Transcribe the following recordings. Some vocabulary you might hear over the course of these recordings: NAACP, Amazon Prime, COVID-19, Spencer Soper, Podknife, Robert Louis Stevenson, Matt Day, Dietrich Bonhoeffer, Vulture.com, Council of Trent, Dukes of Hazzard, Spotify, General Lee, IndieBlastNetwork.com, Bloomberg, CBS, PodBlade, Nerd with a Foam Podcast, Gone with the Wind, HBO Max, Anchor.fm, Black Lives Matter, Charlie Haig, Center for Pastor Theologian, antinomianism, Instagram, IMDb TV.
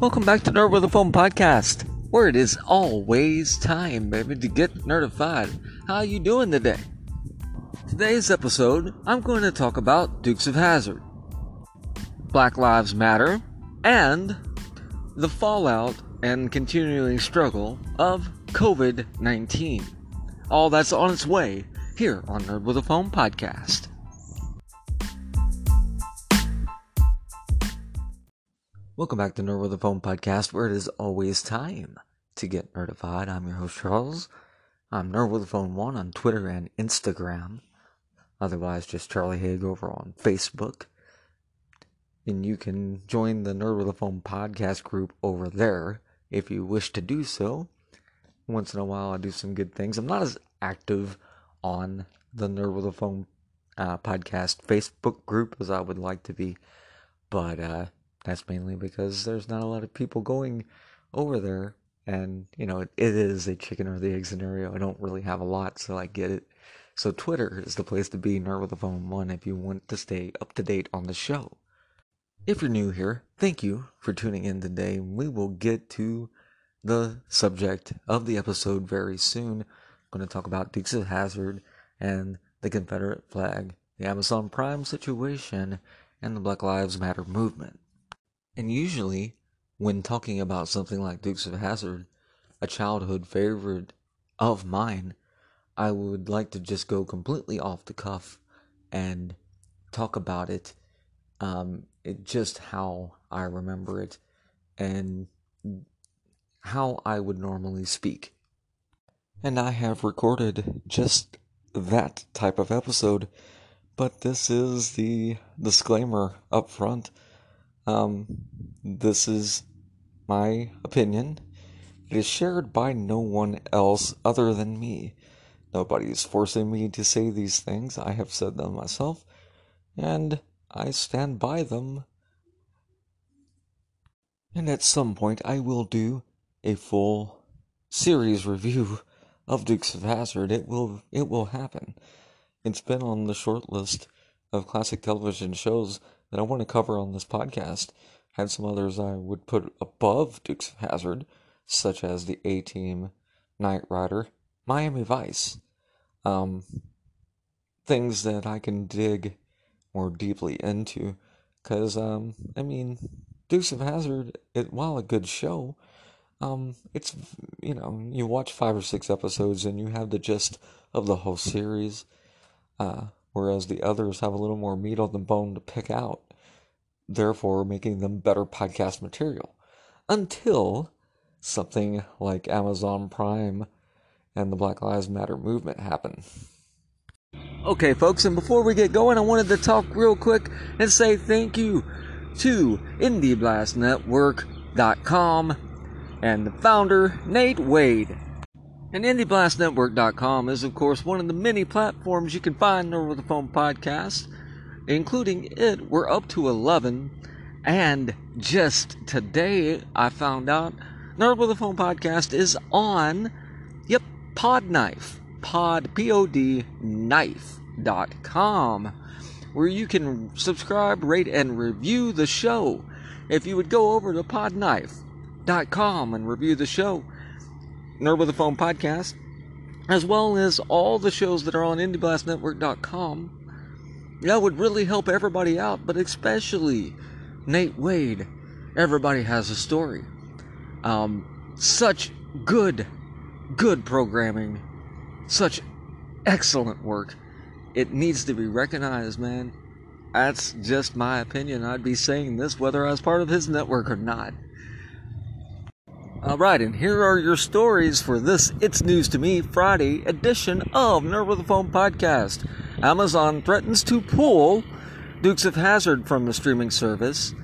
Welcome back to Nerd with a Foam Podcast, where it is always time, baby, to get nerdified. How you doing today? Today's episode, I'm going to talk about Dukes of Hazzard, Black Lives Matter, and the fallout and continuing struggle of COVID-19. All that's on its way here on Nerd with a Foam Podcast. Welcome back to Nerd with a Foam Podcast, where it is always time to get nerdified. I'm your host, Charles. I'm Nerd with a Foam 1 on Twitter and Instagram. Otherwise, just Charlie Haig over on Facebook. And you can join the Nerd with a Foam Podcast group over there if you wish to do so. Once in a while, I do some good things. I'm not as active on the Nerd with a Foam Podcast Facebook group as I would like to be, but that's mainly because there's not a lot of people going over there. And, you know, it is a chicken or the egg scenario. I don't really have a lot, so I get it. So Twitter is the place to be, Nerd with a Foam 1, if you want to stay up to date on the show. If you're new here, thank you for tuning in today. We will get to the subject of the episode very soon. I'm going to talk about Dukes of Hazzard and the Confederate flag, the Amazon Prime situation, and the Black Lives Matter movement. And usually, when talking about something like Dukes of Hazzard, a childhood favorite of mine, I would like to just go completely off the cuff and talk about it, just how I remember it and how I would normally speak. And I have recorded just that type of episode, but this is the disclaimer up front. This is my opinion. It is shared by no one else other than me. Nobody is forcing me to say these things. I have said them myself, and I stand by them. And at some point, I will do a full series review of Dukes of Hazzard. It will happen. It's been on the short list of classic television shows that I want to cover on this podcast. I had some others I would put above Dukes of Hazzard, such as The A-Team, Knight Rider, Miami Vice. Things that I can dig more deeply into, because, I mean, Dukes of Hazzard, while a good show, it's, you know, you watch 5 or 6 episodes and you have the gist of the whole series, whereas the others have a little more meat on the bone to pick out, therefore making them better podcast material. Until something like Amazon Prime and the Black Lives Matter movement happen. Okay, folks, and before we get going, I wanted to talk real quick and say thank you to IndieBlastNetwork.com and the founder, Nate Wade. And IndieBlastNetwork.com is, of course, one of the many platforms you can find Nerd with a Foam Podcast. Including it, we're up to 11. And just today, I found out Nerd with a Foam Podcast is on, Podknife. PodKnife.com, where you can subscribe, rate, and review the show. If you would go over to PodKnife.com and review the show, Nerd with a Foam Podcast, as well as all the shows that are on IndieBlastNetwork.com, that would really help everybody out, but especially Nate Wade. Everybody has a story. Such good programming. Such excellent work. It needs to be recognized, man. That's just my opinion. I'd be saying this whether I was part of his network or not. Alright, and here are your stories for this It's News to Me Friday edition of Nerd with a Foam Podcast. Amazon threatens to pull Dukes of Hazzard from the streaming service.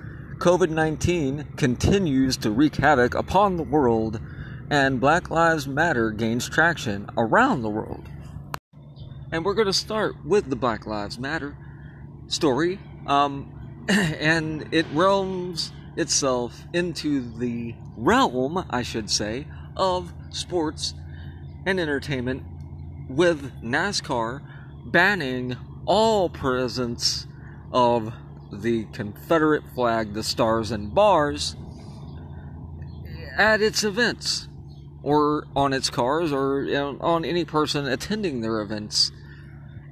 COVID-19 continues to wreak havoc upon the world. And Black Lives Matter gains traction around the world. And we're going to start with the Black Lives Matter story. And it realms itself into the realm, I should say, of sports and entertainment, with NASCAR banning all presence of the Confederate flag, the stars and bars, at its events, or on its cars, or on any person attending their events.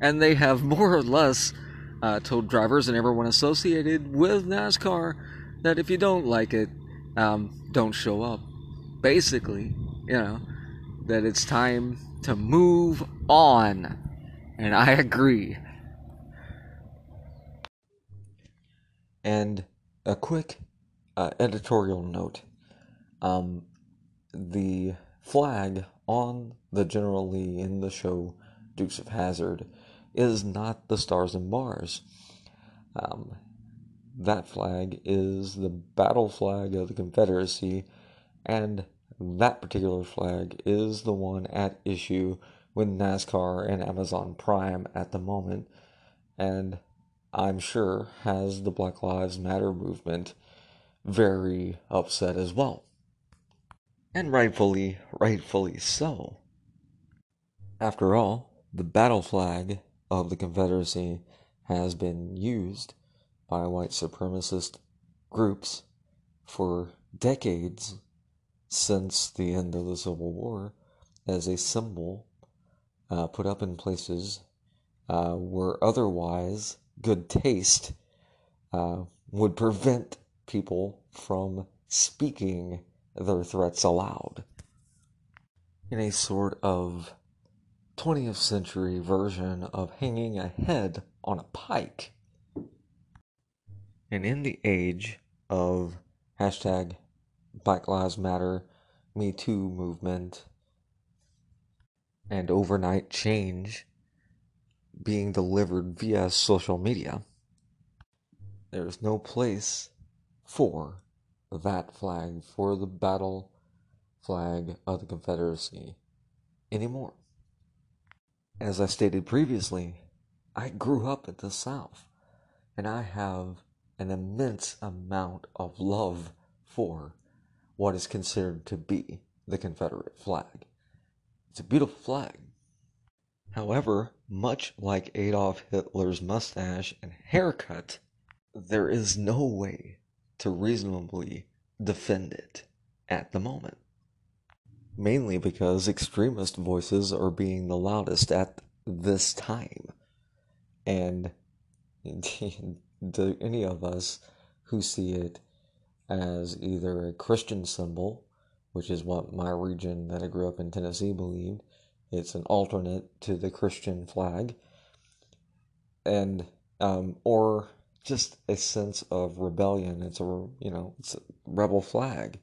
And they have more or less told drivers and everyone associated with NASCAR that if you don't like it, don't show up. Basically, that it's time to move on. And I agree. And a quick editorial note. The flag on the General Lee in the show Dukes of Hazzard is not the stars and bars. That flag is the battle flag of the Confederacy, and that particular flag is the one at issue with NASCAR and Amazon Prime at the moment, and I'm sure has the Black Lives Matter movement very upset as well. And rightfully so. After all, the battle flag of the Confederacy has been used by white supremacist groups for decades since the end of the Civil War as a symbol put up in places where otherwise good taste would prevent people from speaking their threats aloud. In a sort of 20th century version of hanging a head on a pike. And in the age of hashtag Black Lives Matter, Me Too movement, and overnight change being delivered via social media, there's no place for that flag, for the battle flag of the Confederacy anymore. As I stated previously, I grew up in the South, and I have an immense amount of love for what is considered to be the Confederate flag. It's a beautiful flag. However, much like Adolf Hitler's mustache and haircut, there is no way to reasonably defend it at the moment. Mainly because extremist voices are being the loudest at this time. And do any of us who see it as either a Christian symbol, which is what my region that I grew up in, Tennessee, believed. It's an alternate to the Christian flag. And, or just a sense of rebellion. It's a rebel flag,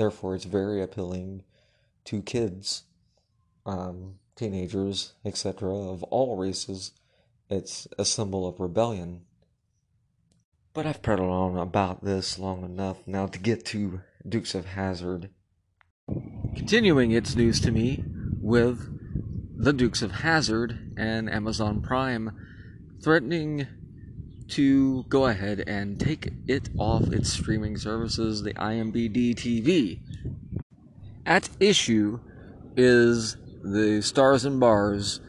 Therefore, it's very appealing to kids, teenagers, etc. of all races. It's a symbol of rebellion. But I've prattled on about this long enough now to get to Dukes of Hazzard. Continuing its news to me with the Dukes of Hazzard and Amazon Prime threatening to go ahead and take it off its streaming services, the IMDb TV. At issue is the stars and bars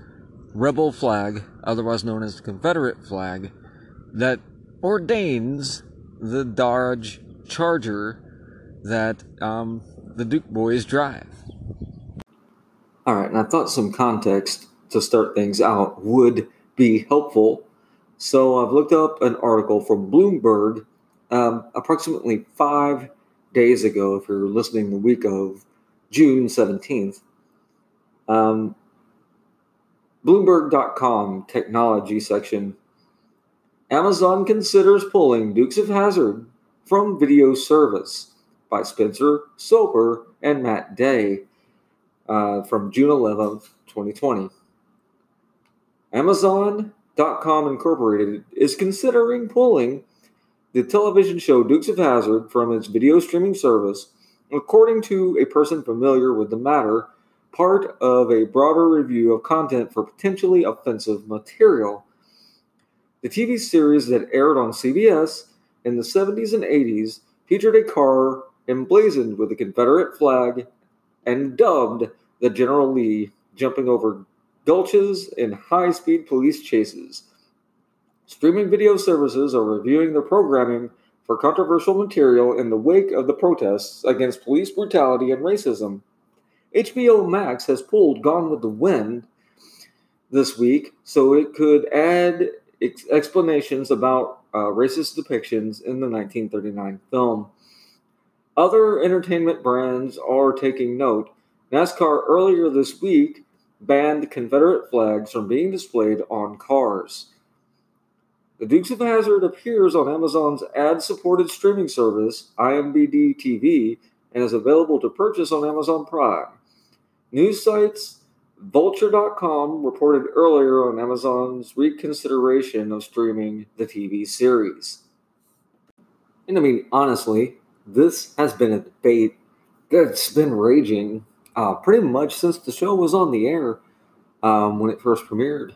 rebel flag, otherwise known as the Confederate flag, that ordains the Dodge Charger that the Duke boys drive. Alright, and I thought some context to start things out would be helpful. So I've looked up an article from Bloomberg approximately 5 days ago, if you're listening the week of June 17th. Bloomberg.com technology section. Amazon considers pulling Dukes of Hazzard from video service by Spencer Soper and Matt Day from June 11th, 2020. Amazon.com Incorporated is considering pulling the television show Dukes of Hazzard from its video streaming service, according to a person familiar with the matter, part of a broader review of content for potentially offensive material. The TV series that aired on CBS in the 70s and 80s featured a car emblazoned with the Confederate flag and dubbed the General Lee, jumping over gulches in high-speed police chases. Streaming video services are reviewing their programming for controversial material in the wake of the protests against police brutality and racism. HBO Max has pulled Gone with the Wind this week so it could add explanations about racist depictions in the 1939 film. Other entertainment brands are taking note. NASCAR earlier this week banned Confederate flags from being displayed on cars. The Dukes of Hazzard appears on Amazon's ad-supported streaming service, IMDb TV, and is available to purchase on Amazon Prime. News sites Vulture.com reported earlier on Amazon's reconsideration of streaming the TV series. And I mean, honestly, this has been a debate that's been raging pretty much since the show was on the air when it first premiered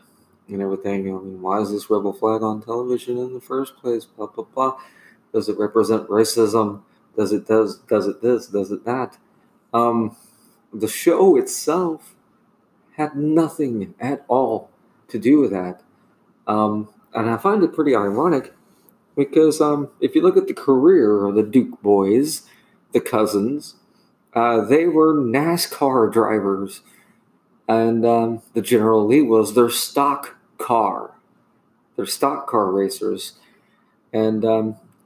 and everything. I mean, why is this rebel flag on television in the first place? Blah, blah, blah. Does it represent racism? Does it this? Does it that? The show itself had nothing at all to do with that. And I find it pretty ironic because if you look at the career of the Duke boys, the cousins, they were NASCAR drivers. And the General Lee was their stock car. They're stock car racers. And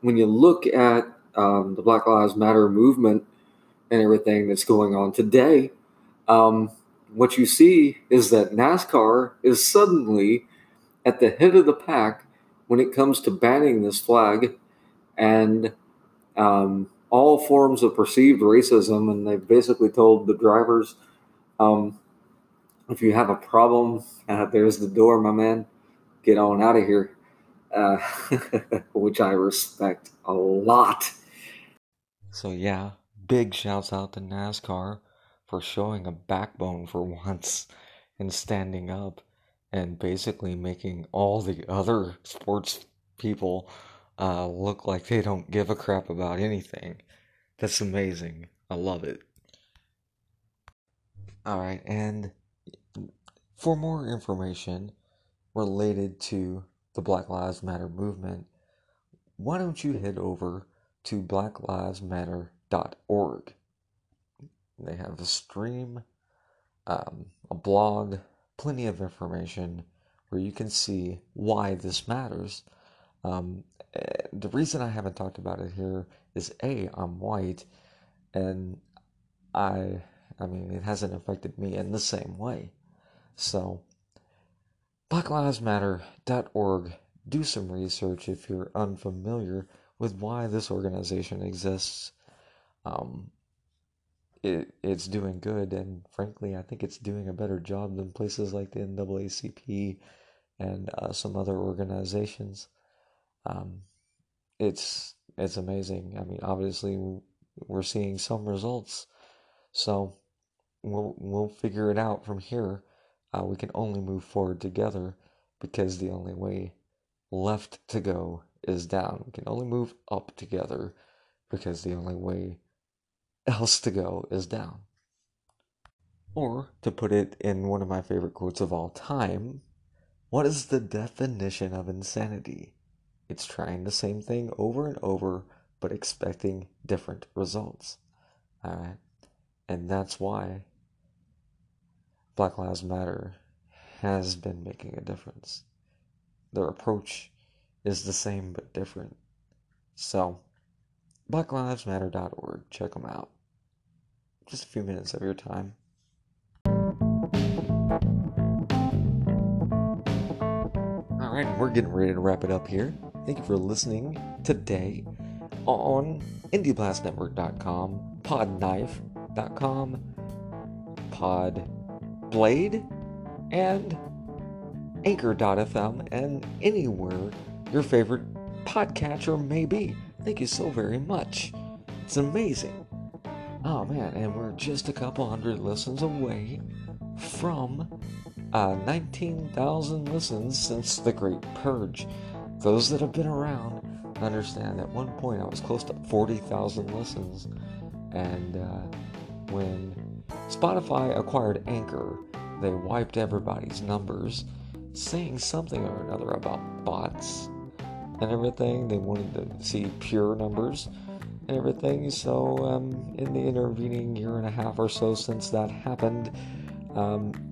when you look at the Black Lives Matter movement and everything that's going on today, what you see is that NASCAR is suddenly at the head of the pack when it comes to banning this flag and all forms of perceived racism. And they've basically told the drivers, if you have a problem, there's the door, my man. Get on out of here, which I respect a lot. So yeah, big shouts out to NASCAR for showing a backbone for once and standing up and basically making all the other sports people look like they don't give a crap about anything. That's amazing. I love it. Alright, and for more information related to the Black Lives Matter movement, why don't you head over to blacklivesmatter.org. They have a stream, a blog, plenty of information where you can see why this matters. The reason I haven't talked about it here is A, I'm white, and I mean, it hasn't affected me in the same way. So, blacklivesmatter.org, do some research if you're unfamiliar with why this organization exists. It's doing good, and frankly, I think it's doing a better job than places like the NAACP and some other organizations. It's amazing. I mean, obviously, we're seeing some results, so we'll figure it out from here. We can only move forward together because the only way left to go is down. We can only move up together because the only way else to go is down. Or, to put it in one of my favorite quotes of all time, what is the definition of insanity? It's trying the same thing over and over, but expecting different results. Alright? And that's why Black Lives Matter has been making a difference. Their approach is the same, but different. So, blacklivesmatter.org, check them out. Just a few minutes of your time. Alright, we're getting ready to wrap it up here. Thank you for listening today on IndieBlastNetwork.com, PodKnife.com, PodBlade, and Anchor.fm, and anywhere your favorite podcatcher may be. Thank you so very much. It's amazing. Oh man, and we're just a couple hundred listens away from 19,000 listens since the Great Purge. Those that have been around understand at one point I was close to 40,000 listens, and when Spotify acquired Anchor, they wiped everybody's numbers, saying something or another about bots. and everything. They wanted to see pure numbers and everything. So in the intervening year and a half or so since that happened,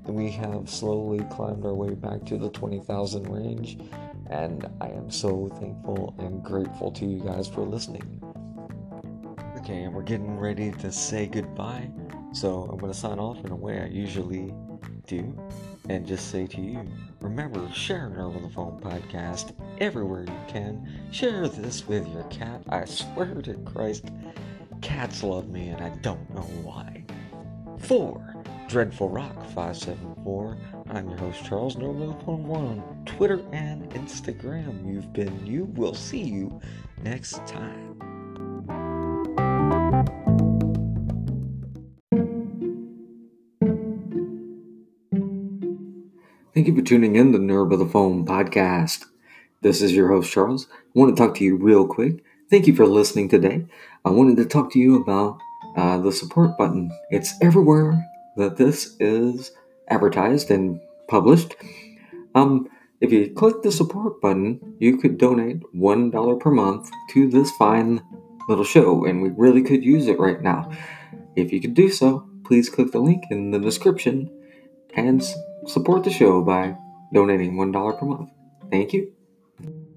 we have slowly climbed our way back to the 20,000 range, and I am so thankful and grateful to you guys for listening. Okay, and we're getting ready to say goodbye, so I'm going to sign off in a way I usually do, and just say to you, remember, share Nerd with a Foam Podcast everywhere you can. Share this with your cat. I swear to Christ, cats love me, and I don't know why. For Dreadful Rock 574, I'm your host Charles, Nerd with a Foam on Twitter and Instagram. You've been you. We'll see you next time. Thank you for tuning in to Nerd with a Foam Podcast. This is your host, Charles. I want to talk to you real quick. Thank you for listening today. I wanted to talk to you about the support button. It's everywhere that this is advertised and published. If you click the support button, you could donate $1 per month to this fine little show, and we really could use it right now. If you could do so, please click the link in the description and support the show by donating $1 per month. Thank you.